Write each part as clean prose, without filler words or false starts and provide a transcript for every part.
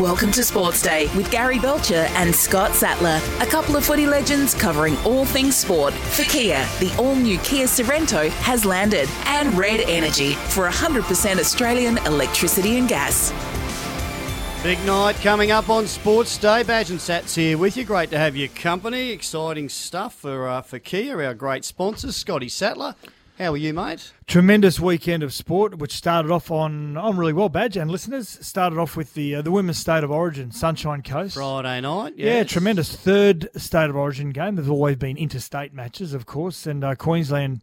Welcome to Sports Day with Gary Belcher and Scott Sattler, a couple of footy legends covering all things sport. For Kia, the all-new Kia Sorrento has landed, and Red Energy for 100% Australian electricity and gas. Big night coming up on Sports Day. Badge and Sats here with you. Great to have your company. Exciting stuff for Kia, our great sponsors. Scotty Sattler, how are you, mate? Tremendous weekend of sport, which started off on really well, Badge, and listeners. Started off with the women's State of Origin, Sunshine Coast. Friday night, yes. Yeah, tremendous third State of Origin game. There's always been interstate matches, of course, and Queensland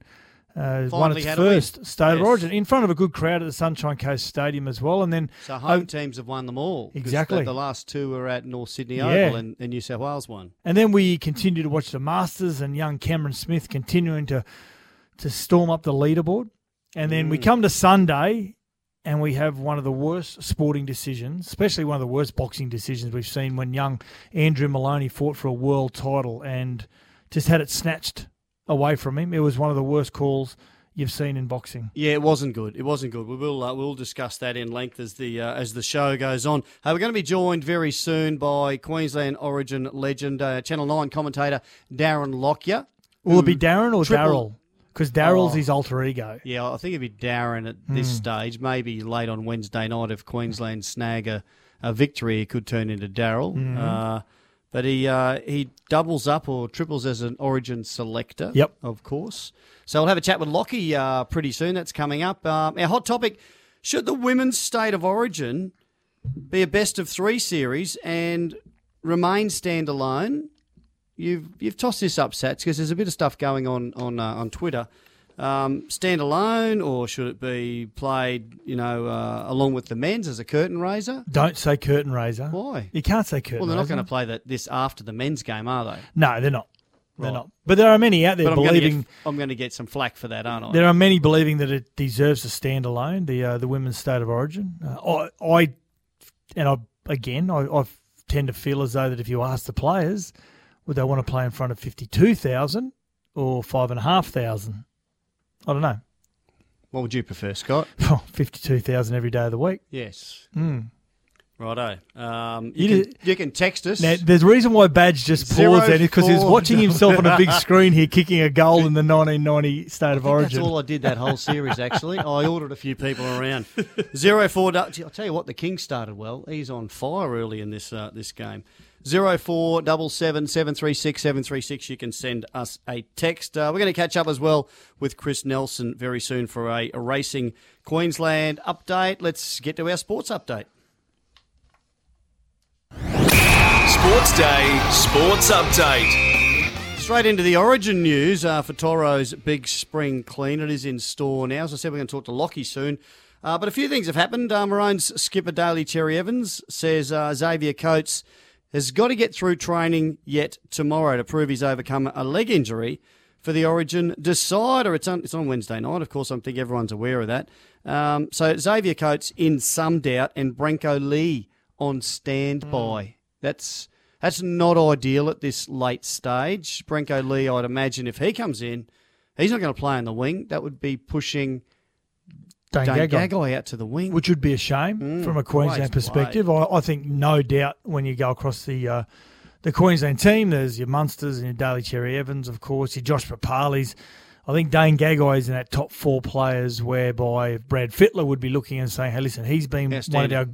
won its first State of Origin in front of a good crowd at the Sunshine Coast Stadium as well. And then so home teams have won them all. Exactly. The last two were at North Sydney Oval and New South Wales won. And then we continue to watch the Masters and young Cameron Smith continuing to storm up the leaderboard. And then we come to Sunday and we have one of the worst sporting decisions, especially one of the worst boxing decisions we've seen, when young Andrew Maloney fought for a world title and just had it snatched away from him. It was one of the worst calls you've seen in boxing. Yeah, it wasn't good. It wasn't good. We will we'll discuss that in length as the show goes on. We're going to be joined very soon by Queensland Origin legend, Channel 9 commentator Darren Lockyer. Will it be Darren or Daryl? Because Daryl's his alter ego. Yeah, I think it'd be Darren at this stage. Maybe late on Wednesday night, if Queensland snag a victory, it could turn into Daryl. But he doubles up or triples as an Origin selector, of course. So we'll have a chat with Lockie pretty soon. That's coming up. Our hot topic, should the women's State of Origin be a best-of-three series and remain standalone? You've tossed this up, Sats, because there's a bit of stuff going on Twitter. Standalone, or should it be played, along with the men's as a curtain raiser? Don't say curtain raiser. Why? You can't say curtain raiser. Well, they're not going to play this after the men's game, are they? No, they're not. Right. They're not. But there are many out there believing... I'm going to get some flack for that, aren't I? There are many believing that it deserves a standalone, the women's State of Origin. I tend to feel as though that if you ask the players... would they want to play in front of 52,000 or 5,500? I don't know. What would you prefer, Scott? 52,000 every day of the week. Yes. Righto. You can text us. Now, there's a reason why Badge just paused there, because he was watching himself on a big screen here kicking a goal in the 1990 State of Origin. That's all I did that whole series, actually. I ordered a few people around. 04. I'll tell you what, the King started well. He's on fire early in this game. 0477 736 736. You can send us a text. We're going to catch up as well with Chris Nelson very soon for a Racing Queensland update. Let's get to our sports update. Sports Day, sports update. Straight into the Origin news for Toro's big spring clean. It is in store now. As I said, we're going to talk to Lockie soon. But a few things have happened. Maroons skipper Daly Cherry Evans says Xavier Coates has got to get through training yet tomorrow to prove he's overcome a leg injury for the Origin decider. It's on Wednesday night, of course. I think everyone's aware of that. So Xavier Coates in some doubt and Branko Lee on standby. That's not ideal at this late stage. Branko Lee, I'd imagine if he comes in, he's not going to play on the wing. That would be pushing Dane Gagai out to the wing. Which would be a shame from a Queensland perspective. I think no doubt when you go across the Queensland team, there's your Munsters and your Daly Cherry Evans, of course, your Josh Papalis. I think Dane Gagai is in that top four players whereby Brad Fittler would be looking and saying, hey, listen, he's been one of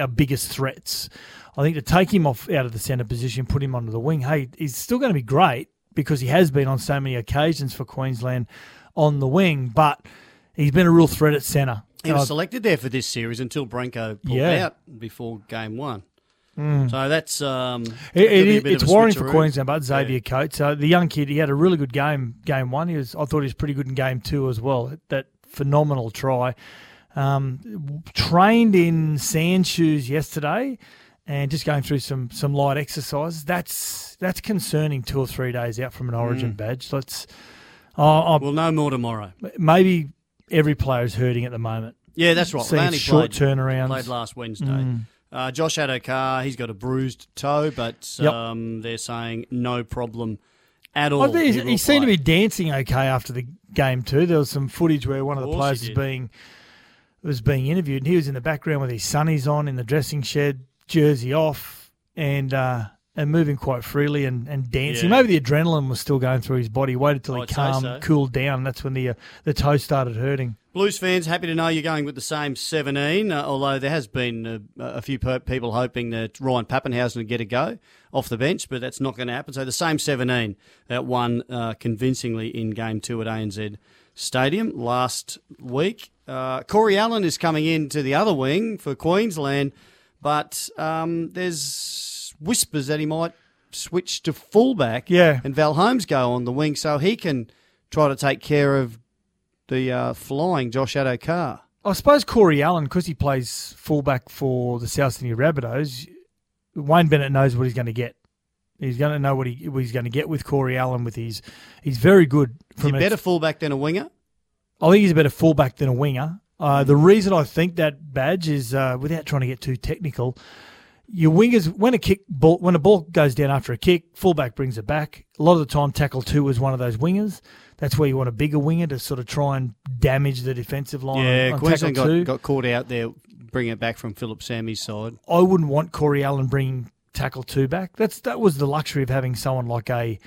our biggest threats. I think to take him off out of the centre position, put him onto the wing, hey, he's still going to be great because he has been on so many occasions for Queensland on the wing, but... He's been a real threat at centre. He was selected there for this series until Branko pulled out before game one. So that's it's worrying for Queensland, but Xavier Coates, the young kid, he had a really good game one. I thought he was pretty good in game two as well. That phenomenal try. Trained in sand shoes yesterday, and just going through some light exercises. That's concerning. 2 or 3 days out from an Origin badge. We'll know more tomorrow. Maybe every player is hurting at the moment. Yeah, that's right. They only played last Wednesday. Josh Adokar, he's got a bruised toe, but they're saying no problem at all. He seemed to be dancing okay after the game too. There was some footage where one of the players was being interviewed, and he was in the background with his sunnies on in the dressing shed, jersey off, and moving quite freely and dancing. Maybe the adrenaline was still going through his body. Waited till he cooled down. That's when the toe started hurting. Blues fans, happy to know you're going with the same 17, although there has been a few people hoping that Ryan Pappenhausen would get a go off the bench, but that's not going to happen. So the same 17 that won convincingly in Game 2 at ANZ Stadium last week. Corey Allen is coming in to the other wing for Queensland, but there's whispers that he might switch to fullback and Val Holmes go on the wing so he can try to take care of the flying Josh Adokar. I suppose Corey Allen, because he plays fullback for the South Sydney Rabbitohs, Wayne Bennett knows what he's going to get. He's going to know what he's going to get with Corey Allen. He's very good. Is he a better fullback than a winger? I think he's a better fullback than a winger. The reason I think that badge is, without trying to get too technical, your wingers, when a ball goes down after a kick, fullback brings it back. A lot of the time, tackle two is one of those wingers. That's where you want a bigger winger to sort of try and damage the defensive line. Yeah, Queensland got caught out there bringing it back from Philip Sammy's side. I wouldn't want Corey Allen bringing tackle two back. That was the luxury of having someone like a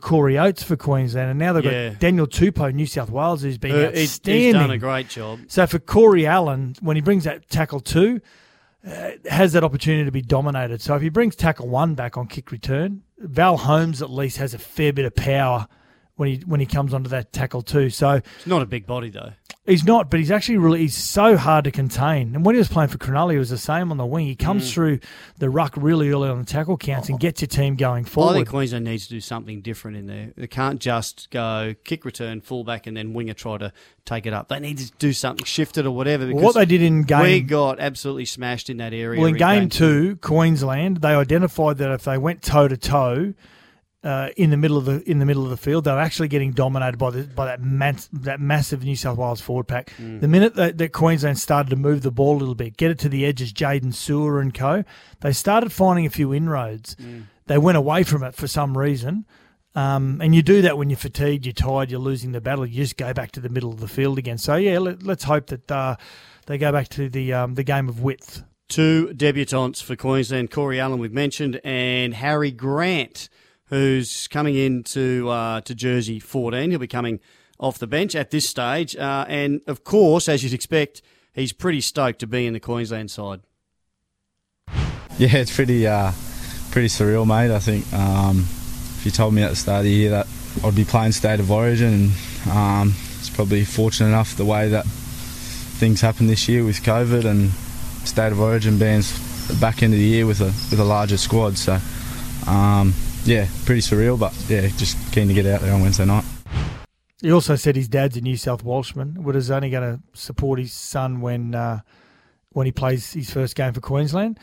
Corey Oates for Queensland, and now they've got Daniel Tupou, New South Wales, who's been outstanding. He's done a great job. So for Corey Allen, when he brings that tackle two, has that opportunity to be dominated. So if he brings tackle one back on kick return, Val Holmes at least has a fair bit of power when he comes onto that tackle two. So it's not a big body though. He's not, but he's actually he's so hard to contain. And when he was playing for Cronulla, he was the same on the wing. He comes through the ruck really early on the tackle counts and gets your team going forward. I think Queensland needs to do something different in there. They can't just go kick return, fullback, and then winger try to take it up. They need to do something shifted or whatever. Because what they did in game... We got absolutely smashed in that area. Well, in game two, Queensland, they identified that if they went toe-to-toe... in the middle of the field, they were actually getting dominated by that massive New South Wales forward pack. The minute that Queensland started to move the ball a little bit, get it to the edges, Jaden Sewer and co, they started finding a few inroads. They went away from it for some reason, and you do that when you're fatigued, you're tired, you're losing the battle. You just go back to the middle of the field again. So let's hope that they go back to the game of width. Two debutants for Queensland, Corey Allen we've mentioned, and Harry Grant, who's coming in to jersey 14. He'll be coming off the bench at this stage. And, of course, as you'd expect, he's pretty stoked to be in the Queensland side. Yeah, it's pretty surreal, mate. I think if you told me at the start of the year that I'd be playing State of Origin, and it's probably fortunate enough the way that things happened this year with COVID and State of Origin being the back end of the year with a larger squad. So, yeah, pretty surreal, but yeah, just keen to get out there on Wednesday night. He also said his dad's a New South Welshman, but is only going to support his son when he plays his first game for Queensland.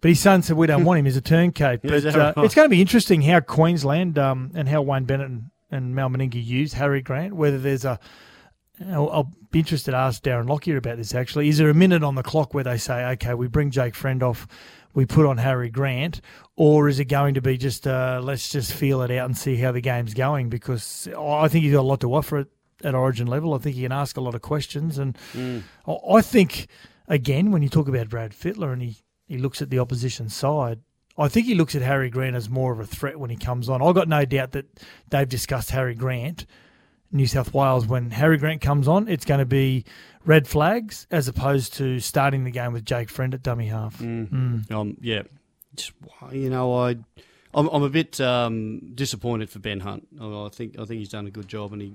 But his son said we don't want him as a turncoat. But it's going to be interesting how Queensland and how Wayne Bennett and Mal Meninga use Harry Grant, whether there's a... I'll be interested to ask Darren Lockyer about this, actually. Is there a minute on the clock where they say, okay, we bring Jake Friend off, we put on Harry Grant, or is it going to be just let's just feel it out and see how the game's going? Because I think he's got a lot to offer at Origin level. I think he can ask a lot of questions. And I think, again, when you talk about Brad Fittler and he looks at the opposition side, I think he looks at Harry Grant as more of a threat when he comes on. I've got no doubt that they've discussed Harry Grant, New South Wales. When Harry Grant comes on, it's going to be red flags as opposed to starting the game with Jake Friend at dummy half. Yeah, you know, I'm a bit disappointed for Ben Hunt. I think he's done a good job, and he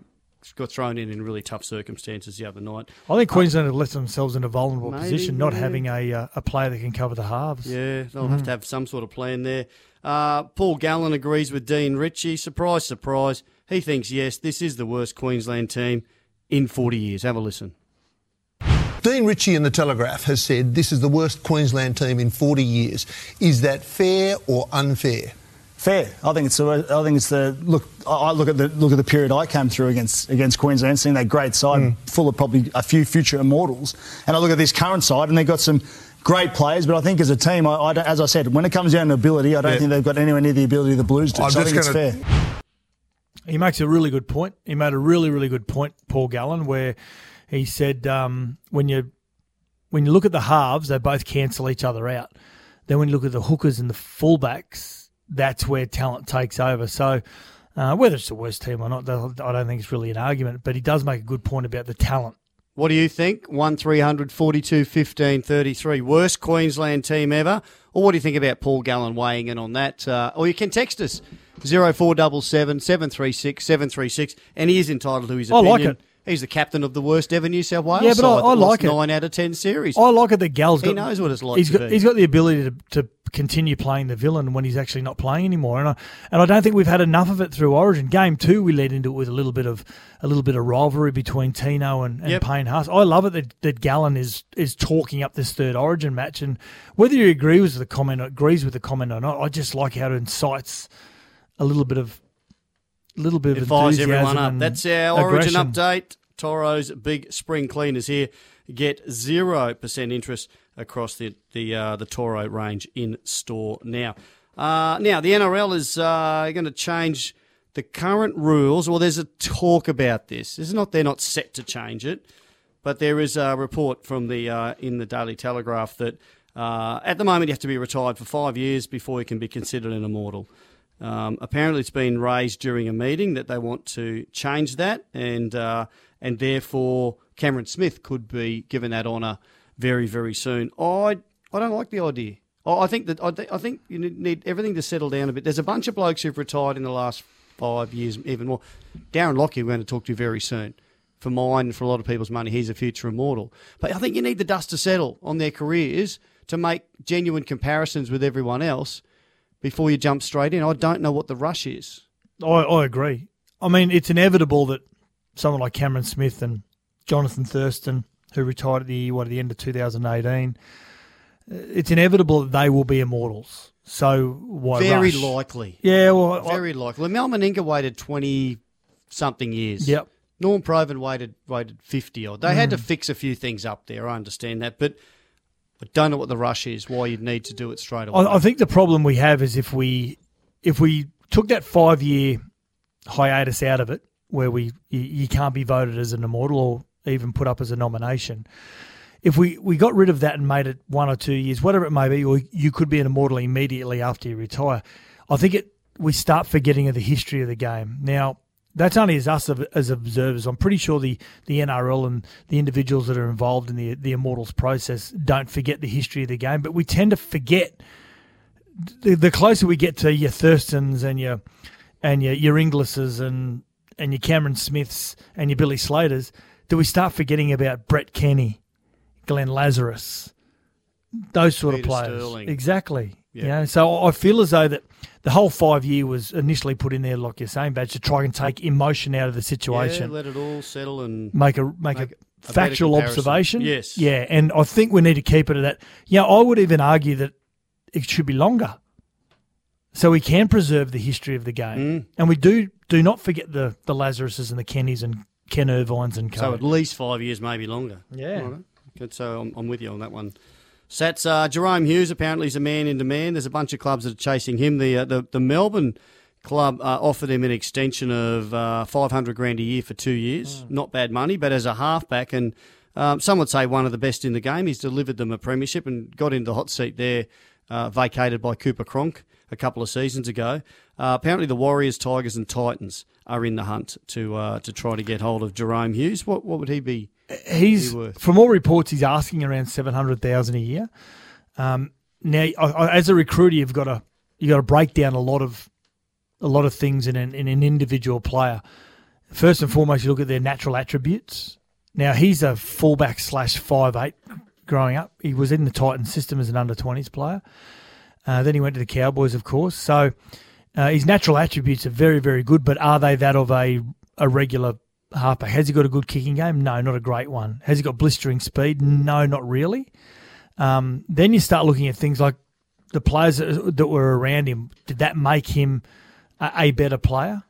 got thrown in really tough circumstances the other night. I think Queensland have left themselves in a vulnerable position, not having a player that can cover the halves. Yeah, they'll have to have some sort of plan there. Paul Gallen agrees with Dean Ritchie. Surprise, surprise. He thinks, yes, this is the worst Queensland team in 40 years. Have a listen. Dean Ritchie in The Telegraph has said this is the worst Queensland team in 40 years. Is that fair or unfair? Fair. I look at the period I came through against Queensland, seeing that great side full of probably a few future immortals, and I look at this current side and they've got some great players, but I think as a team, I as I said, when it comes down to ability, I don't think they've got anywhere near the ability the Blues do. So I think it's fair. He makes a really good point. He made a really, really good point, Paul Gallen, where he said when you look at the halves, they both cancel each other out. Then when you look at the hookers and the fullbacks, that's where talent takes over. So whether it's the worst team or not, I don't think it's really an argument, but he does make a good point about the talent. What do you think? 1300 42 15 33. Worst Queensland team ever? Or what do you think about Paul Gallen weighing in on that? Or you can text us, 0477 736 736, and he is entitled to his opinion. I like it. He's the captain of the worst ever New South Wales side. Yeah, but I like it. 9 out of 10 series. I like it that Gal's got... He knows what it's like to be. He's got the ability to continue playing the villain when he's actually not playing anymore. And I don't think we've had enough of it through Origin. Game 2, we led into it with a little bit of rivalry between Tino and Payne Haas. I love it that Gallen is talking up this third Origin match. And whether you agree with the comment or not, I just like how it incites a little bit of enthusiasm. Everyone up. That's our Origin update. Toro's big spring cleaners here get 0% interest across the Toro range in store now. Now the NRL is going to change the current rules. Well, there's a talk about this. They're not set to change it, but there is a report from in the Daily Telegraph that at the moment you have to be retired for 5 years before you can be considered an immortal. Apparently it's been raised during a meeting that they want to change that, and therefore Cameron Smith could be given that honour very, very soon. I don't like the idea. I think you need everything to settle down a bit. There's a bunch of blokes who've retired in the last 5 years, even more. Darren Lockyer, we're going to talk to you very soon. For mine, for a lot of people's money, he's a future immortal. But I think you need the dust to settle on their careers to make genuine comparisons with everyone else before you jump straight in. I don't know what the rush is. I agree. I mean, it's inevitable that someone like Cameron Smith and Jonathan Thurston, who retired at the end of 2018, it's inevitable that they will be immortals. So why rush? Very likely. Yeah, well... Very likely. Mel Meninga waited 20-something years. Yep. Norm Provan waited 50-odd. They had to fix a few things up there, I understand that, but... I don't know what the rush is, why you'd need to do it straight away. I think the problem we have is if we took that 5-year hiatus out of it, where you can't be voted as an immortal or even put up as a nomination, if we got rid of that and made it 1 or 2 years, whatever it may be, or you could be an immortal immediately after you retire, I think we start forgetting of the history of the game. Now, that's only as us as observers. I'm pretty sure the NRL and the individuals that are involved in the immortals process don't forget the history of the game, but we tend to forget the closer we get to your Thurstons and your Inglises and your Cameron Smiths and your Billy Slaters, do we start forgetting about Brett Kenny, Glenn Lazarus, those sort of players. Sterling. Exactly. Yeah. You know, so I feel as though that the whole 5 year was initially put in there, like you're saying, Badge, to try and take emotion out of the situation. Yeah, let it all settle and make a factual observation. Yes. Yeah, and I think we need to keep it at that. Yeah, I would even argue that it should be longer, so we can preserve the history of the game, and we do not forget the Lazaruses and the Kennys and Ken Irvines and co. So at least 5 years, maybe longer. Yeah. All right. Good. So I'm with you on that one. Sats, Jahrome Hughes apparently is a man in demand. There's a bunch of clubs that are chasing him. The Melbourne club offered him an extension of $500,000 a year for 2 years. Not bad money, but as a halfback, and some would say one of the best in the game. He's delivered them a premiership and got into the hot seat there, vacated by Cooper Cronk a couple of seasons ago. Apparently the Warriors, Tigers and Titans are in the hunt to try to get hold of Jahrome Hughes. What would he be? He's, from all reports, he's asking around $700,000 a year. Now, as a recruiter, you've got to break down a lot of things in an individual player. First and foremost, you look at their natural attributes. Now, he's a fullback slash 5'8 growing up. He was in the Titans system as an under-20s player. Then he went to the Cowboys, of course. So his natural attributes are very, very good, but are they that of a regular halfback? Has he got a good kicking game? No, not a great one. Has he got blistering speed? No, not really. Then you start looking at things like the players that were around him. Did that make him a better player?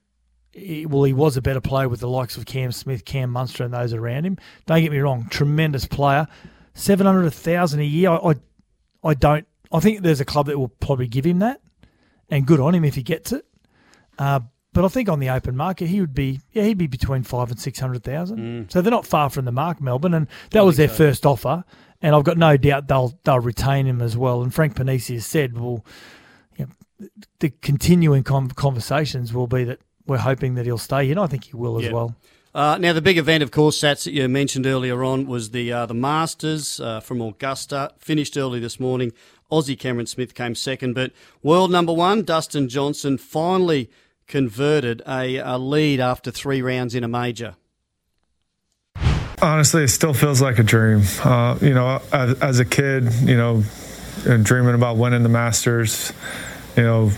Well, he was a better player with the likes of Cam Smith, Cam Munster and those around him. Don't get me wrong, tremendous player. 700,000 a year, I don't. I think there's a club that will probably give him that, and good on him if he gets it. But I think on the open market, he would be, he'd be between 500,000 and 600,000. So they're not far from the mark, Melbourne, and that was their first offer. And I've got no doubt they'll retain him as well. And Frank Panisi has said, well, you know, the continuing conversations will be that we're hoping that he'll stay in. I think he will as well. Now, the big event, of course, Sats, that you mentioned earlier on was the Masters from Augusta. Finished early this morning. Aussie Cameron Smith came second, but world number one, Dustin Johnson, finally converted a lead after three rounds in a major. Honestly, it still feels like a dream. You know, as a kid, you know, dreaming about winning the Masters, you know,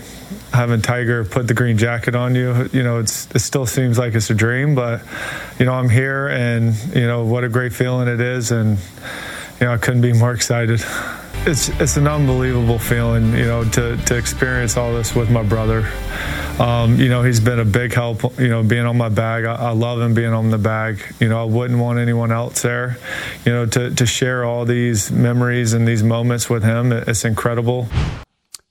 having Tiger put the green jacket on you, you know, it still seems like it's a dream, but, you know, I'm here and, you know, what a great feeling it is. And, you know, I couldn't be more excited. It's an unbelievable feeling, you know, to experience all this with my brother. You know, he's been a big help, you know, being on my bag. I love him being on the bag. You know, I wouldn't want anyone else there. You know, to share all these memories and these moments with him, it's incredible.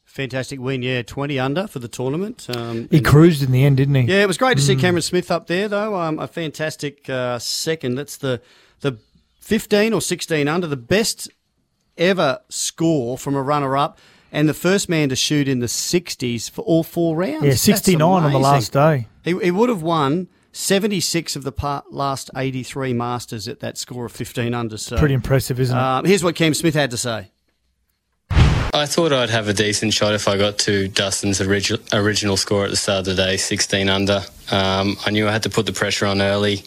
Fantastic win, 20 under for the tournament. He cruised in the end, didn't he? Yeah, it was great to see Cameron Smith up there, though. A fantastic second. That's the 15 or 16 under, the best ever score from a runner-up, and the first man to shoot in the 60s for all four rounds. Yeah, 69 on the last day. He would have won 76 of the last 83 Masters at that score of 15 under. So pretty impressive, isn't it? Here's what Cam Smith had to say. I thought I'd have a decent shot if I got to Dustin's original score at the start of the day, 16 under. I knew I had to put the pressure on early,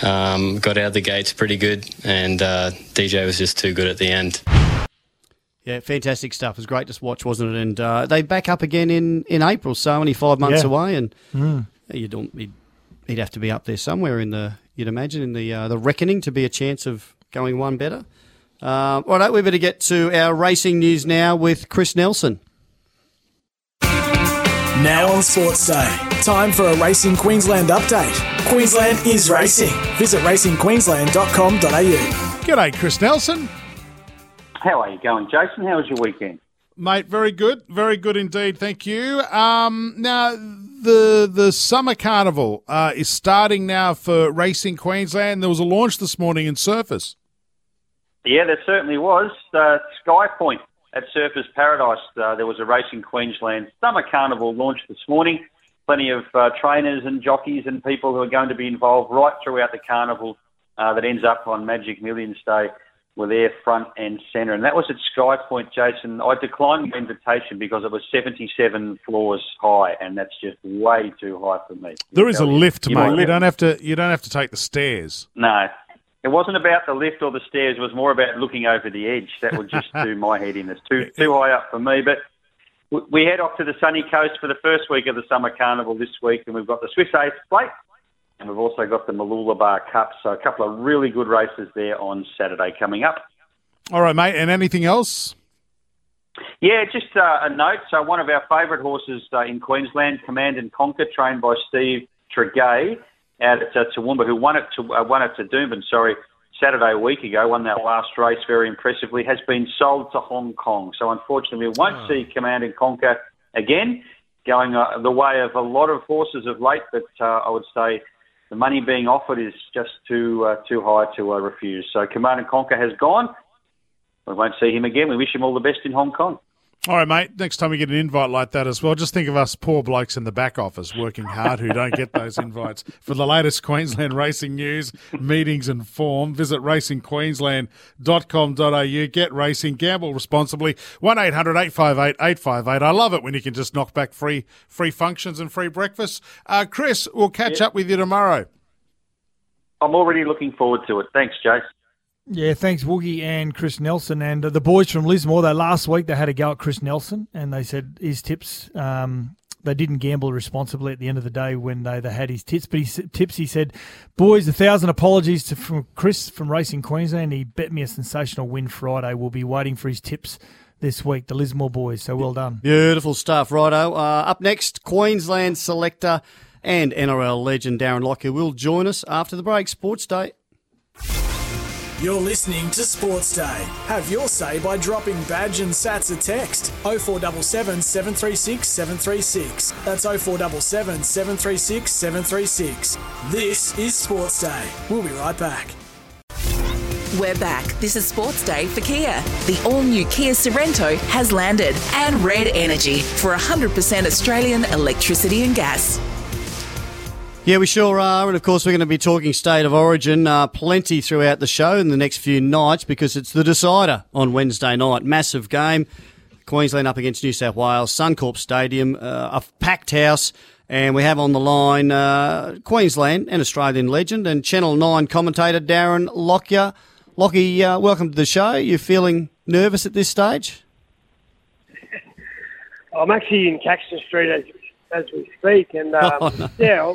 got out of the gates pretty good, and DJ was just too good at the end. Yeah, fantastic stuff. It was great to watch, wasn't it? And they back up again in April, so only 5 months away, and he'd have to be up there somewhere in the, you'd imagine, in the reckoning to be a chance of going one better. All right, we better get to our racing news now with Chris Nelson. Now on Sports Day, time for a Racing Queensland update. Queensland is racing. Visit racingqueensland.com.au. G'day, Chris Nelson. How are you going, Jason? How was your weekend? Mate, very good indeed, thank you. Now, the Summer Carnival is starting now for Racing Queensland. There was a launch this morning in Surfers. Yeah, there certainly was. SkyPoint at Surfers Paradise, there was a Racing Queensland Summer Carnival launch this morning. Plenty of trainers and jockeys and people who are going to be involved right throughout the carnival that ends up on Magic Millions Day. Were there front and centre. And that was at SkyPoint, Jason. I declined the invitation because it was 77 floors high, and that's just way too high for me. There is a lift, mate. You don't have to take the stairs. No. It wasn't about the lift or the stairs. It was more about looking over the edge. That would just do my head in. It's too high up for me. But we head off to the sunny coast for the first week of the Summer Carnival this week, and we've got the Swiss Ace Plate. And we've also got the Mooloolaba Cup, so a couple of really good races there on Saturday coming up. All right, mate, and anything else? Yeah, just a note. So one of our favourite horses in Queensland, Command and Conquer, trained by Steve Tregay out at Toowoomba, who won at Toowoomba, Saturday a week ago, won that last race very impressively, has been sold to Hong Kong. So unfortunately we won't see Command and Conquer again, going the way of a lot of horses of late, but I would say the money being offered is just too high to refuse. So Command and Conquer has gone. We won't see him again. We wish him all the best in Hong Kong. All right, mate. Next time we get an invite like that as well, just think of us poor blokes in the back office working hard who don't get those invites. For the latest Queensland racing news, meetings and form, visit racingqueensland.com.au. Get racing. Gamble responsibly. 1-800-858-858. I love it when you can just knock back free functions and free breakfast. Chris, we'll catch up with you tomorrow. I'm already looking forward to it. Thanks, Jace. Yeah, thanks, Woogie and Chris Nelson. And the boys from Lismore, last week they had a go at Chris Nelson and they said his tips, they didn't gamble responsibly at the end of the day when they had his tips. But his tips, he said, boys, 1,000 apologies from Chris from Racing Queensland. He bet me a sensational win Friday. We'll be waiting for his tips this week, the Lismore boys. So well done. Beautiful stuff. Righto. Up next, Queensland selector and NRL legend Darren Lockyer will join us after the break. Sports Day. You're listening to Sports Day. Have your say by dropping Badge and Sats a text. 0477 736 736. That's 0477 736 736. This is Sports Day. We'll be right back. We're back. This is Sports Day for Kia. The all-new Kia Sorrento has landed, and Red Energy for 100% Australian electricity and gas. Yeah, we sure are. And, of course, we're going to be talking State of Origin plenty throughout the show in the next few nights because it's the decider on Wednesday night. Massive game. Queensland up against New South Wales, Suncorp Stadium, a packed house. And we have on the line Queensland and Australian legend and Channel 9 commentator Darren Lockyer. Lockie, welcome to the show. You feeling nervous at this stage? I'm actually in Caxton Street as we speak. And, yeah,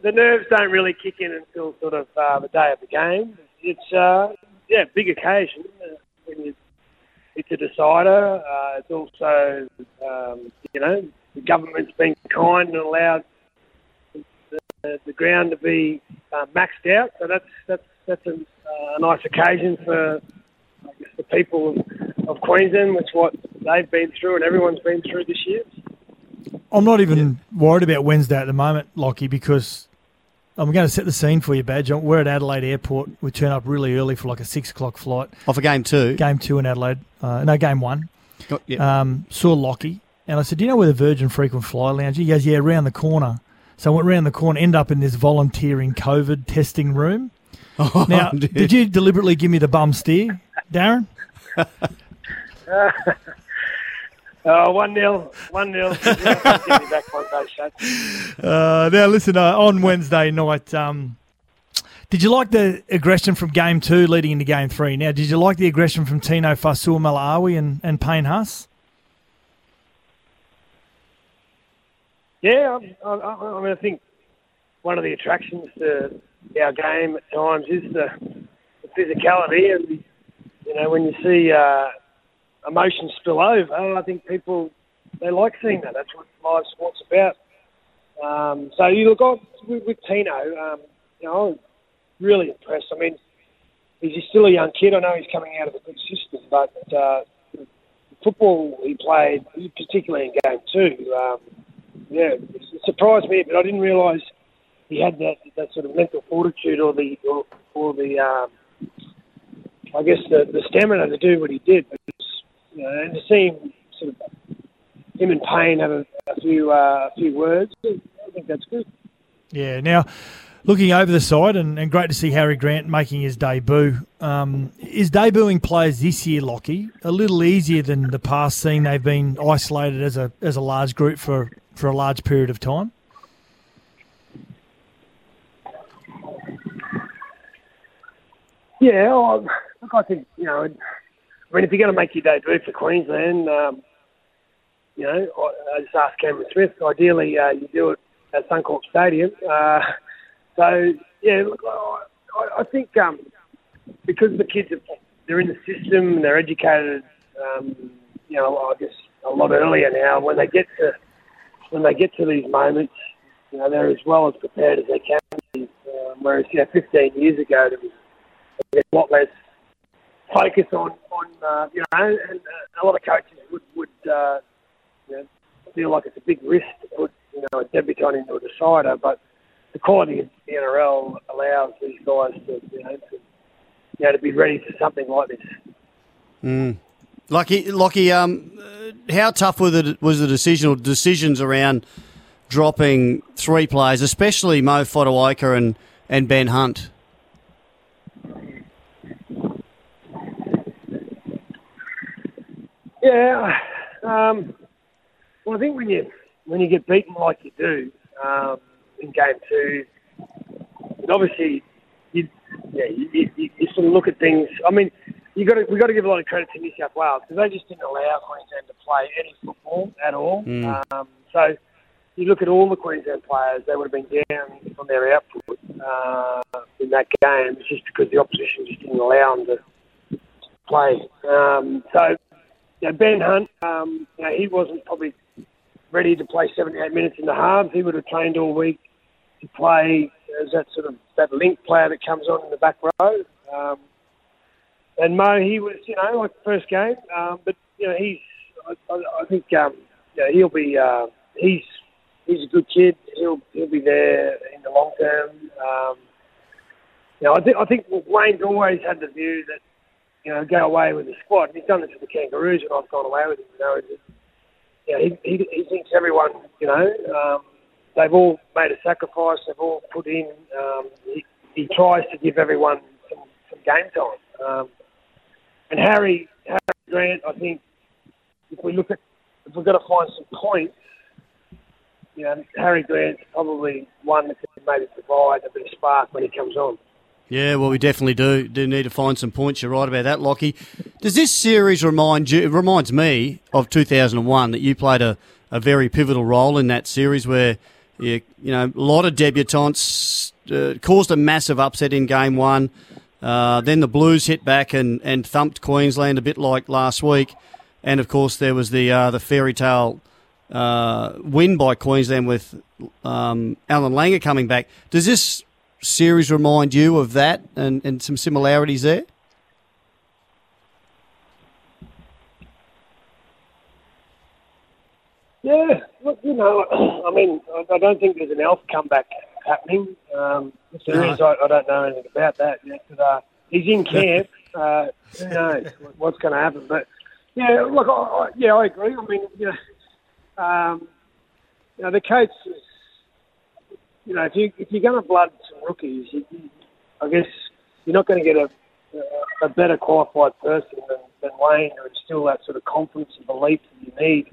the nerves don't really kick in until sort of the day of the game. It's yeah, big occasion. It's a decider. It's also you know, the government's been kind and allowed the ground to be maxed out. So that's a nice occasion for, I guess, the people of Queensland, which what they've been through and everyone's been through this year. I'm not even worried about Wednesday at the moment, Lockie, because I'm going to set the scene for you, Badge. We're at Adelaide Airport. We turn up really early for like a 6 o'clock flight. Oh, for Game 2? Game 2 in Adelaide. No, Game 1. Oh, yeah. Saw Lockie, and I said, do you know where the Virgin Frequent Flyer Lounge is? He goes, yeah, round the corner. So I went round the corner, end up in this volunteering COVID testing room. Oh, now, did you deliberately give me the bum steer, Darren? 1-0. Now, listen, on Wednesday night, did you like the aggression from Game 2 leading into Game 3? Now, did you like the aggression from Tino Fasua Malaawi and Payne Haas? Yeah, I mean, I think one of the attractions to our game at times is the physicality. And, you know, when you see emotions spill over, and I think people, they like seeing that. That's what live sport's about. So you look on with Tino, you know, I was really impressed. I mean, he's still a young kid. I know he's coming out of a good system, but the football he played, particularly in Game 2, yeah, it surprised me, but I didn't realise he had that sort of mental fortitude or the I guess the stamina to do what he did. But you know, and to see him, sort of, him and Payne have a few words, I think that's good. Yeah. Now, looking over the side, and great to see Harry Grant making his debut. Is debuting players this year, Lockie, a little easier than the past, seeing they've been isolated as a large group for a large period of time? Yeah. Well, look, I think, you know, I mean, if you're going to make your debut for Queensland, you know, I just asked Cameron Smith. Ideally, you do it at Suncorp Stadium. So, yeah, look, I think because the kids they're in the system and they're educated, you know, I guess a lot earlier now. When they get to these moments, you know, they're as well as prepared as they can be. Whereas, you know, 15 years ago, there was a lot less focus on you know, and a lot of coaches would you know, feel like it's a big risk to put, you know, a debutant into a decider, but the quality of the NRL allows these guys to be ready for something like this. Mm. Lockie, how tough was the decisions around dropping three players, especially Mo Fodawaika and Ben Hunt? Yeah, well, I think when you get beaten like you do in Game 2, and obviously you sort of look at things. I mean, we've got to give a lot of credit to New South Wales because they just didn't allow Queensland to play any football at all. Mm. So you look at all the Queensland players, they would have been down from their output in that game. It's just because the opposition just didn't allow them to play. So you know, Ben Hunt, he wasn't probably ready to play 78 minutes in the halves. He would have trained all week to play as that sort of that link player that comes on in the back row. And Mo, he was, like the first game, but I think he'll be. He's a good kid. He'll be there in the long term. I think Wayne's always had the view that go away with the squad. And he's done this with the Kangaroos, and I've gone away with him. He thinks everyone. They've all made a sacrifice. They've all put in. He tries to give everyone some game time. And Harry Grant, I think, if we've got to find some points. Harry Grant's probably one that could maybe provide a bit of spark when he comes on. Yeah, well, we definitely do need to find some points. You're right about that, Lockie. Does this series reminds me of 2001, that you played a very pivotal role in that series where, a lot of debutantes caused a massive upset in Game 1. Then the Blues hit back and thumped Queensland a bit like last week. And, of course, there was the fairy tale win by Queensland with Alan Langer coming back. Does this series remind you of that and some similarities there? Yeah, look, I don't think there's an Elf comeback happening. If there is, I don't know anything about that yet. But, he's in camp. Who knows what's going to happen? But yeah, look, I agree. I mean, the coach is, if you're going to blood some rookies, I guess you're not going to get a better qualified person than Wayne, who instill that sort of confidence and belief that you need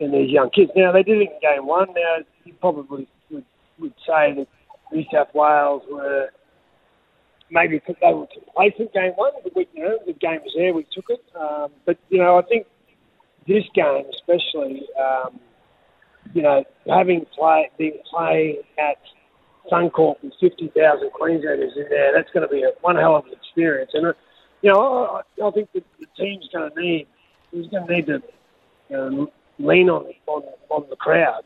in these young kids. Now, they did it in Game 1. Now, you probably would say that New South Wales were maybe they were complacent Game 1. But the game was there, we took it. I think this game especially, having being played at Suncorp with 50,000 Queenslanders in there, that's going to be one hell of an experience. And, I think that the team's going to need to lean on the crowd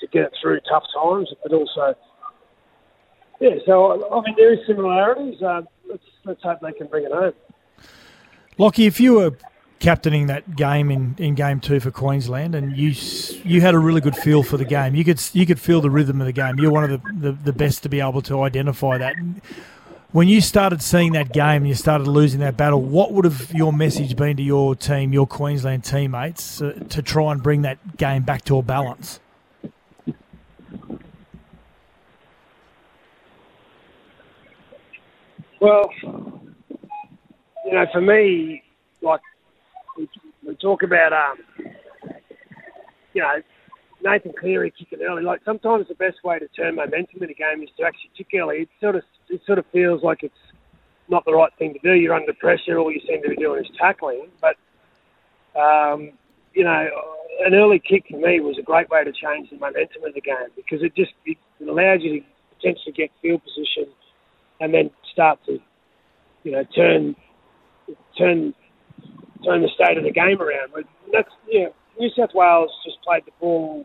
to get it through tough times, but also, so, there is similarities. Let's hope they can bring it home. Lockie, if you were captaining that game in Game 2 for Queensland, and you had a really good feel for the game. You could feel the rhythm of the game. You're one of the best to be able to identify that. And when you started seeing that game and you started losing that battle, what would have your message been to your team, your Queensland teammates, to try and bring that game back to a balance? Well, for me, like, we talk about, Nathan Cleary kicking early. Like, sometimes the best way to turn momentum in a game is to actually kick early. It sort of feels like it's not the right thing to do. You're under pressure. All you seem to be doing is tackling. But, an early kick for me was a great way to change the momentum of the game because it allowed you to potentially get field position and then start to, turn the state of the game around. But New South Wales just played the ball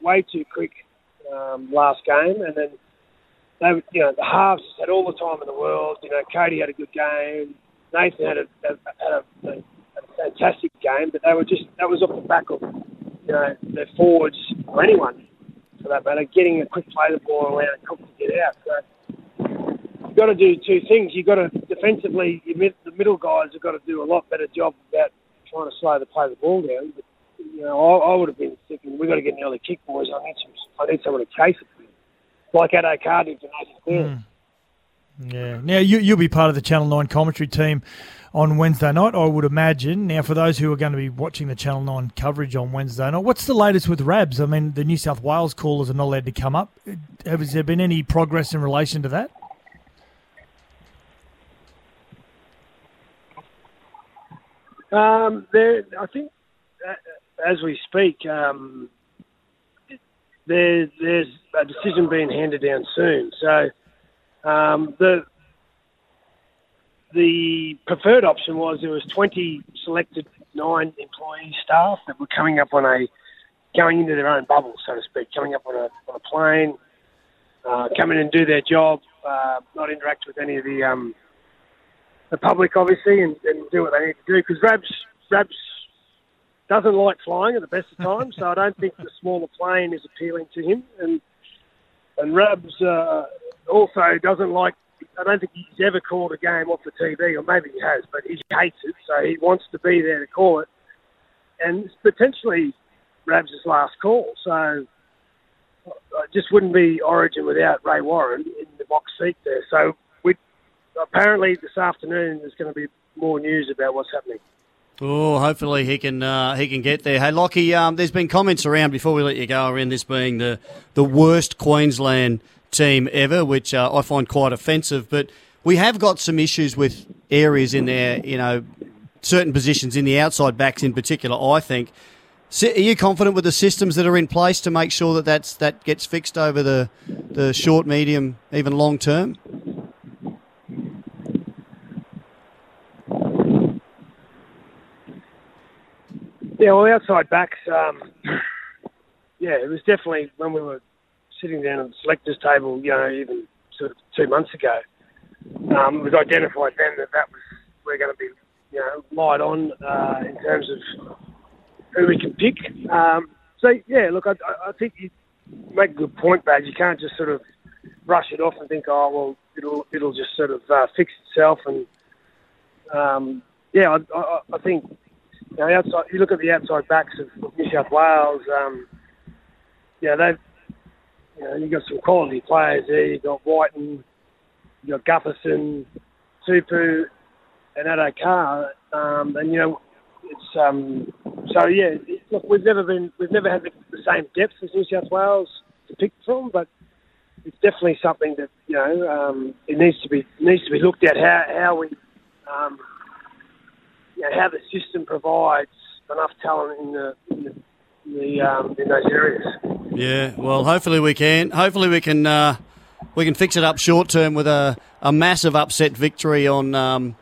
way too quick last game, and then they, the halves had all the time in the world. Cody had a good game, Nathan had a fantastic game, but they were that was off the back of their forwards or anyone for that matter getting a quick play the ball around and quick to get out. So you've got to do two things. You've got to defensively, the middle guys have got to do a lot better job about trying to slow the play the ball down. But, I would have been thinking, we've got to get an early kick, boys. I need someone to chase it with, like Addo Carr did to Nathan Cleary. Yeah. Now, you'll be part of the Channel 9 commentary team on Wednesday night, I would imagine. Now, for those who are going to be watching the Channel 9 coverage on Wednesday night, what's the latest with Rabs? I mean, the New South Wales callers are not allowed to come up. Has there been any progress in relation to that? I think, as we speak, there's a decision being handed down soon. So the preferred option was there was 20 selected 9 employee staff that were coming up on going into their own bubble, so to speak, coming up on a plane, come in and do their job, not interact with any of the public, obviously, and do what they need to do. Because Rabs doesn't like flying at the best of times, so I don't think the smaller plane is appealing to him. And Rabs also doesn't like, I don't think he's ever called a game off the TV, or maybe he has, but he hates it, so he wants to be there to call it. And it's potentially Rabs' last call, so I just wouldn't be Origin without Ray Warren in the box seat there. So apparently this afternoon there's going to be more news about what's happening. Oh, hopefully he can get there. Hey, Lockie, there's been comments around, before we let you go, around this being the worst Queensland team ever, which I find quite offensive. But we have got some issues with areas in there, you know, certain positions in the outside backs in particular, I think. So are you confident with the systems that are in place to make sure that that gets fixed over the short, medium, even long term? Yeah, well, outside backs, it was definitely when we were sitting down at the selectors table, you know, even sort of 2 months ago, it was identified then that was, we're going to be, you know, light on in terms of who we can pick. I think you make a good point, Brad. You can't just sort of brush it off and think, oh, well, it'll just sort of fix itself. And, I think, you know, you look at the outside backs of New South Wales, you've got some quality players there. You've got Whiten, you've got Gutherson, Tupu, and Addo Carr. And, you know, it's... look, we've never had the same depth as New South Wales to pick from, but it's definitely something that, you know, it needs to be looked at how we, you know, how the system provides enough talent in those areas. Yeah, well, hopefully we can fix it up short term with a massive upset victory on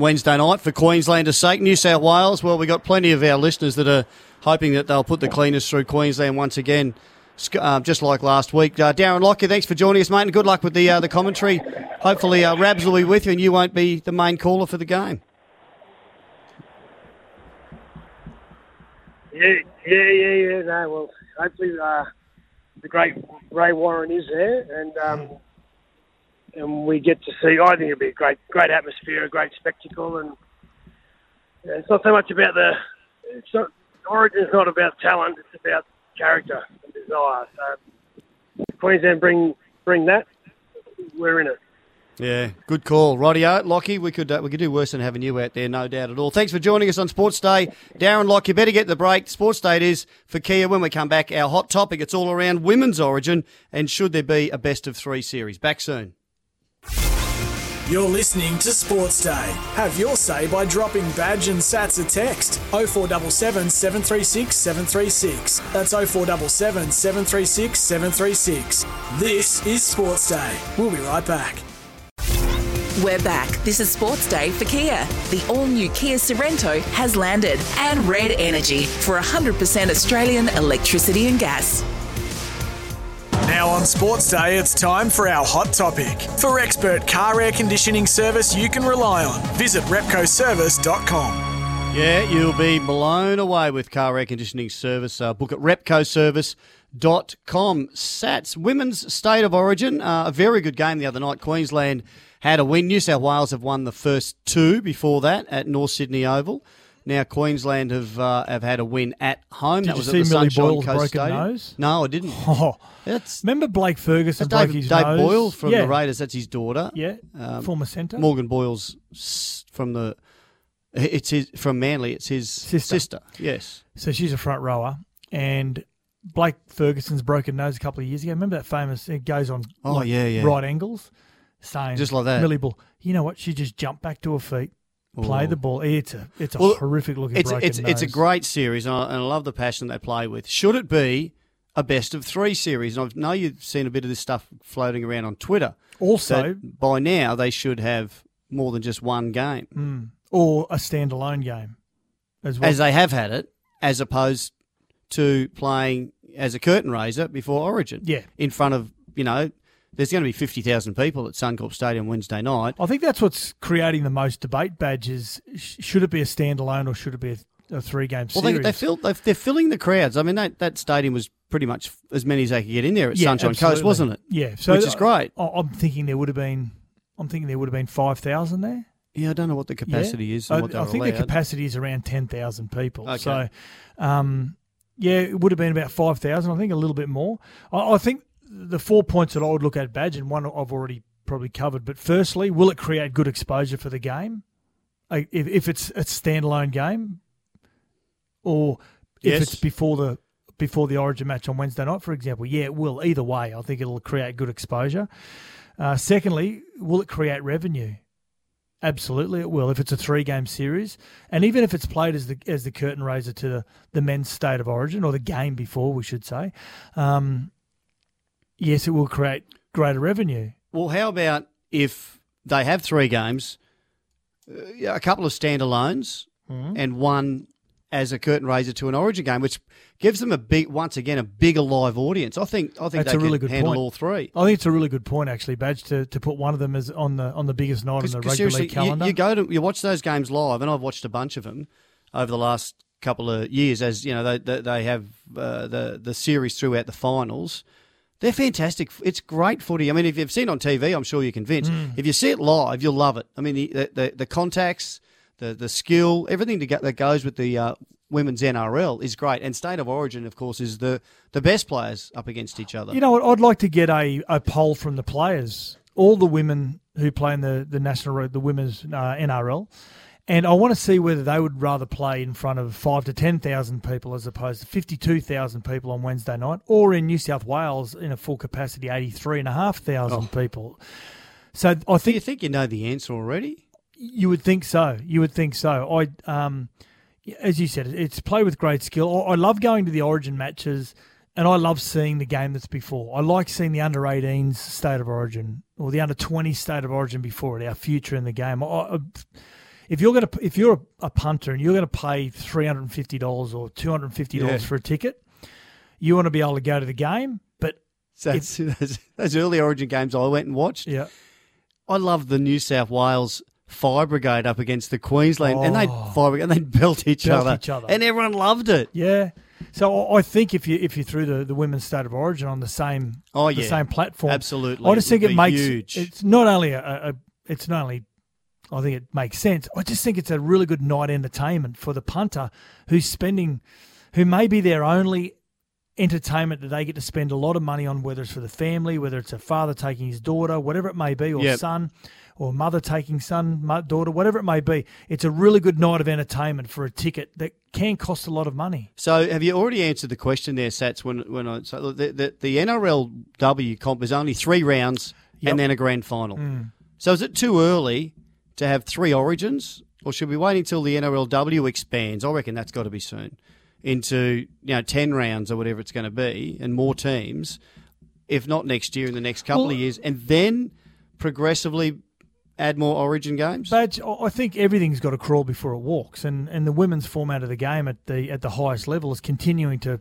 Wednesday night for Queenslanders' sake. New South Wales, well, we've got plenty of our listeners that are hoping that they'll put the cleaners through Queensland once again, just like last week. Darren Lockyer, thanks for joining us, mate, and good luck with the commentary. Hopefully Rabs will be with you and you won't be the main caller for the game. Yeah. No, well, hopefully the great Ray Warren is there and we get to see. I think it'll be a great atmosphere, a great spectacle, and it's not so much about Origin's not about talent; it's about character and desire. So Queensland bring that. We're in it. Yeah, good call, rightio, Lockie. We could do worse than having you out there, no doubt at all. Thanks for joining us on Sports Day, Darren Lock. You better get the break. Sports Day it is for Kia. When we come back, our hot topic. It's all around women's Origin and should there be a best of 3 series. Back soon. You're listening to Sports Day. Have your say by dropping Badge and Sats a text. 0477 736 736. That's 0477 736 736. This is Sports Day. We'll be right back. We're back. This is Sports Day for Kia. The all-new Kia Sorrento has landed, and Red Energy for 100% Australian electricity and gas. Now on Sports Day, it's time for our hot topic. For expert car air conditioning service you can rely on, visit repcoservice.com. Yeah, you'll be blown away with car air conditioning service. Book at repcoservice.com. Sats, women's State of Origin, a very good game the other night. Queensland had a win. New South Wales have won the first 2 before that at North Sydney Oval. Now Queensland have had a win at home. Did that was you at see the Millie Sunshine Boyle's Coast broken Stadium. Nose? No, I didn't. Oh, remember Blake Ferguson broke his Dave nose? Dave Boyle from the Raiders, that's his daughter. Yeah, former centre. Morgan Boyle's from Manly. It's his sister. Yes. So she's a front rower, and Blake Ferguson's broken nose a couple of years ago. Remember that famous? It goes on. Oh, like, right angles. Saying just like that. Millie Bull. You know what? She just jumped back to her feet. play the ball. It's a horrific looking broken nose. It's a great series, and I love the passion they play with. Should it be a best of three series? And I know you've seen a bit of this stuff floating around on Twitter. Also, by now they should have more than just one game, or a standalone game, as well as they have had it, as opposed to playing as a curtain raiser before Origin. Yeah, in front of there's going to be 50,000 people at Suncorp Stadium Wednesday night. I think that's what's creating the most debate, badges. Should it be a standalone or should it be a three-game series? Well, they're filling the crowds. I mean, that stadium was pretty much as many as they could get in there at Sunshine Coast, wasn't it? Yeah, so which is great. I'm thinking there would have been 5,000 there. Yeah, I don't know what the capacity is. And I think the capacity is around 10,000 people. Okay. So, it would have been about 5,000. I think a little bit more. I think the 4 points that I would look at, Badge, and one I've already probably covered. But firstly, will it create good exposure for the game? If it's a standalone game, or if it's before the Origin match on Wednesday night, for example, it will. Either way, I think it'll create good exposure. Secondly, will it create revenue? Absolutely, it will. If it's a three-game series, and even if it's played as the curtain raiser to the men's State of Origin, or the game before, we should say, yes, it will create greater revenue. Well, how about if they have three games, a couple of standalones, and one as a curtain raiser to an Origin game, which gives them a bigger live audience. I think that's they can handle all three. I think it's a really good point, actually, Badge, to put one of them as on the biggest night on the rugby league calendar. You watch those games live, and I've watched a bunch of them over the last couple of years. As you know, they have the series throughout the finals. They're fantastic. It's great footy. I mean, if you've seen it on TV, I'm sure you're convinced. If you see it live, you'll love it. I mean, the contacts, the skill, everything that goes with the women's NRL is great. And State of Origin, of course, is the best players up against each other. You know what? I'd like to get a poll from the players, all the women who play in the women's NRL, and I want to see whether they would rather play in front of 5,000 to 10,000 people as opposed to 52,000 people on Wednesday night, or in New South Wales in a full capacity 83,500 people. So I think. Do you think you know the answer already? You would think so. As you said, it's play with great skill. I love going to the Origin matches, and I love seeing the game that's before. I like seeing the under-18s State of Origin or the under-20 State of Origin before it. Our future in the game. If you're a punter and you're going to pay $350 or $250 for a ticket, you want to be able to go to the game. But those early Origin games I went and watched. Yeah, I love the New South Wales Fire Brigade up against the Queensland, and they'd belt each other, and everyone loved it. Yeah, so I think if you threw the women's State of Origin on the same platform, absolutely, I just think it makes huge. I think it makes sense. I just think it's a really good night entertainment for the punter who may be their only entertainment that they get to spend a lot of money on, whether it's for the family, whether it's a father taking his daughter, whatever it may be, or son, or mother taking son, daughter, whatever it may be. It's a really good night of entertainment for a ticket that can cost a lot of money. So have you already answered the question there, Sats, the NRLW comp is only three rounds and then a grand final. So is it too early to have three Origins, or should we wait until the NRLW expands? I reckon that's got to be soon, into 10 rounds or whatever it's going to be, and more teams, if not next year, in the next couple of years, and then progressively add more Origin games? But I think everything's got to crawl before it walks, and the women's format of the game at the highest level is continuing to,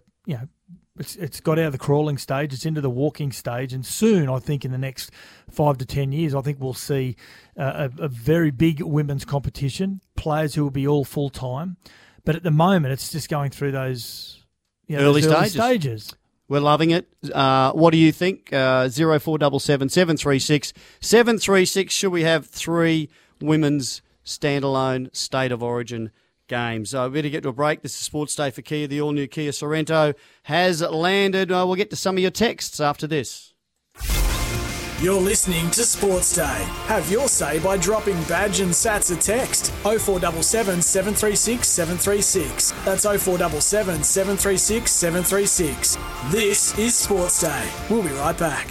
it's got out of the crawling stage, it's into the walking stage, and soon, I think in the next 5 to 10 years, I think we'll see a very big women's competition, players who will be all full-time. But at the moment, it's just going through those early stages. We're loving it. What do you think? 0477 736 736. Should we have three women's standalone State of Origin games? So we better get to a break. This is Sports Day for Kia. The all-new Kia Sorrento has landed. We'll get to some of your texts after this. You're listening to Sports Day. Have your say by dropping Badge and Sats a text. 0477 736 736. That's 0477 736 736. This is Sports Day. We'll be right back.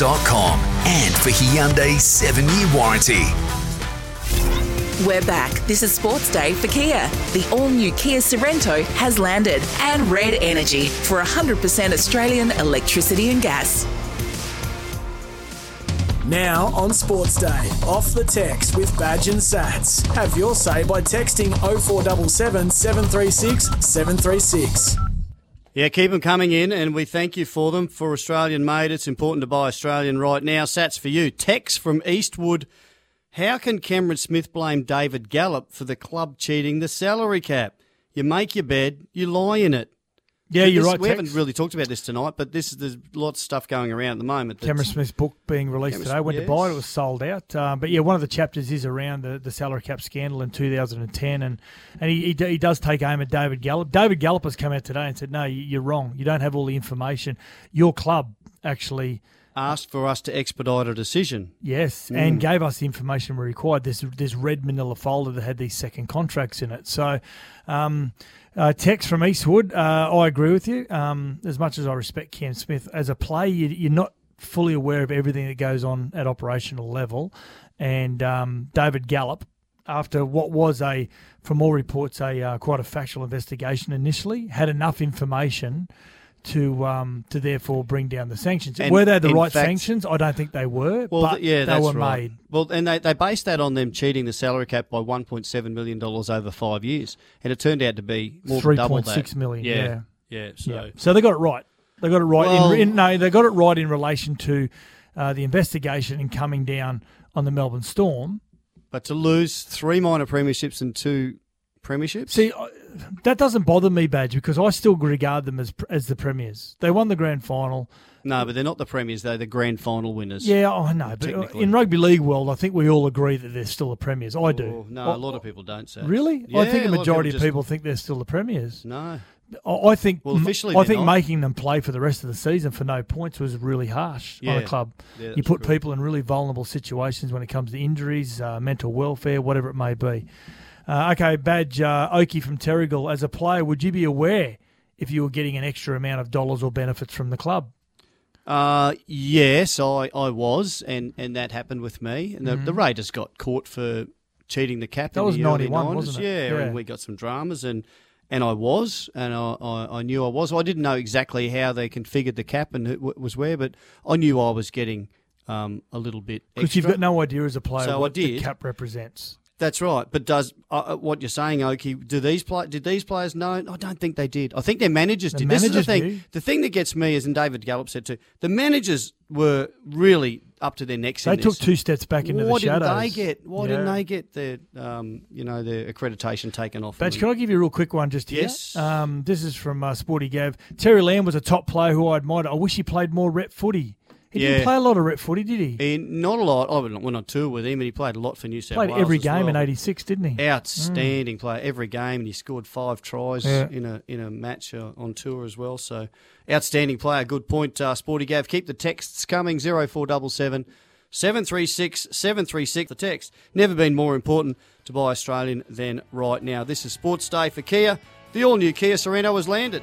.com and for Hyundai's 7-year warranty. We're back. This is Sports Day for Kia. The all-new Kia Sorrento has landed, and Red Energy for 100% Australian electricity and gas. Now on Sports Day, Off the Text with Badge and Sats. Have your say by texting 0477 736 736. Yeah, keep them coming in, and we thank you for them. For Australian made, it's important to buy Australian right now. Sats for you. Text from Eastwood. How can Cameron Smith blame David Gallop for the club cheating the salary cap? You make your bed, you lie in it. Yeah, you're right. We haven't really talked about this tonight, but there's lots of stuff going around at the moment. Cameron Smith's book being released today. Went to buy it. It was sold out. But, yeah, one of the chapters is around the salary cap scandal in 2010, and he does take aim at David Gallop. David Gallop has come out today and said, no, you're wrong. You don't have all the information. Your club actually asked for us to expedite a decision. Yes, and gave us the information we required. This red manila folder that had these second contracts in it. So text from Eastwood, I agree with you. As much as I respect Cam Smith, as a player, you're not fully aware of everything that goes on at operational level. And David Gallop, after what was, from all reports, quite a factual investigation initially, had enough information to therefore bring down the sanctions. And were they the right sanctions? I don't think they were, they were right. Made. Well, and they based that on them cheating the salary cap by $1.7 million over 5 years, and it turned out to be more than double that. $3.6 million, yeah. So they got it right. They got it right. Well, they got it right in relation to the investigation and coming down on the Melbourne Storm. But to lose 3 minor premierships and 2 premierships? See, that doesn't bother me, Badge, because I still regard them as the premiers. They won the grand final. No, but they're not the premiers. They're the grand final winners. Yeah, I know. But in rugby league world, I think we all agree that they're still the premiers. I do. Oh, no, a lot of people don't say. Really? Yeah, I think a majority of people think they're still the premiers. No. I think officially I think making them play for the rest of the season for no points was really harsh on a club. Yeah, you put people in really vulnerable situations when it comes to injuries, mental welfare, whatever it may be. Okay, Badge, Oki from Terrigal. As a player, would you be aware if you were getting an extra amount of dollars or benefits from the club? Yes, I was, and that happened with me. And the Raiders got caught for cheating the cap. That was 91, wasn't it? Yeah, and we got some dramas, and I was, and I knew I was. I didn't know exactly how they configured the cap and who was where, but I knew I was getting a little bit extra. Because you've got no idea as a player what the cap represents. That's right, but does what you're saying, Oki? Did these players know? I don't think they did. I think their managers did. This is the thing. Knew. The thing that gets me is, and David Gallop said too, the managers were really up to their necks. They took 2 steps back into the shadows. Why didn't they get their their accreditation taken off? Badge, can I give you a real quick one just here? Yes. This is from Sporty Gav. Terry Lamb was a top player who I admired. I wish he played more rep footy. He didn't play a lot of rep footy, did he? Not a lot. I went on tour with him, and he played a lot for New South Wales. Played every game in '86, didn't he? Outstanding player, every game, and he scored 5 tries in a match on tour as well. So, outstanding player. Good point, Sporty Gav. Keep the texts coming. 0477 736 736. The text. Never been more important to buy Australian than right now. This is Sports Day for Kia. The all-new Kia Sorrento has landed.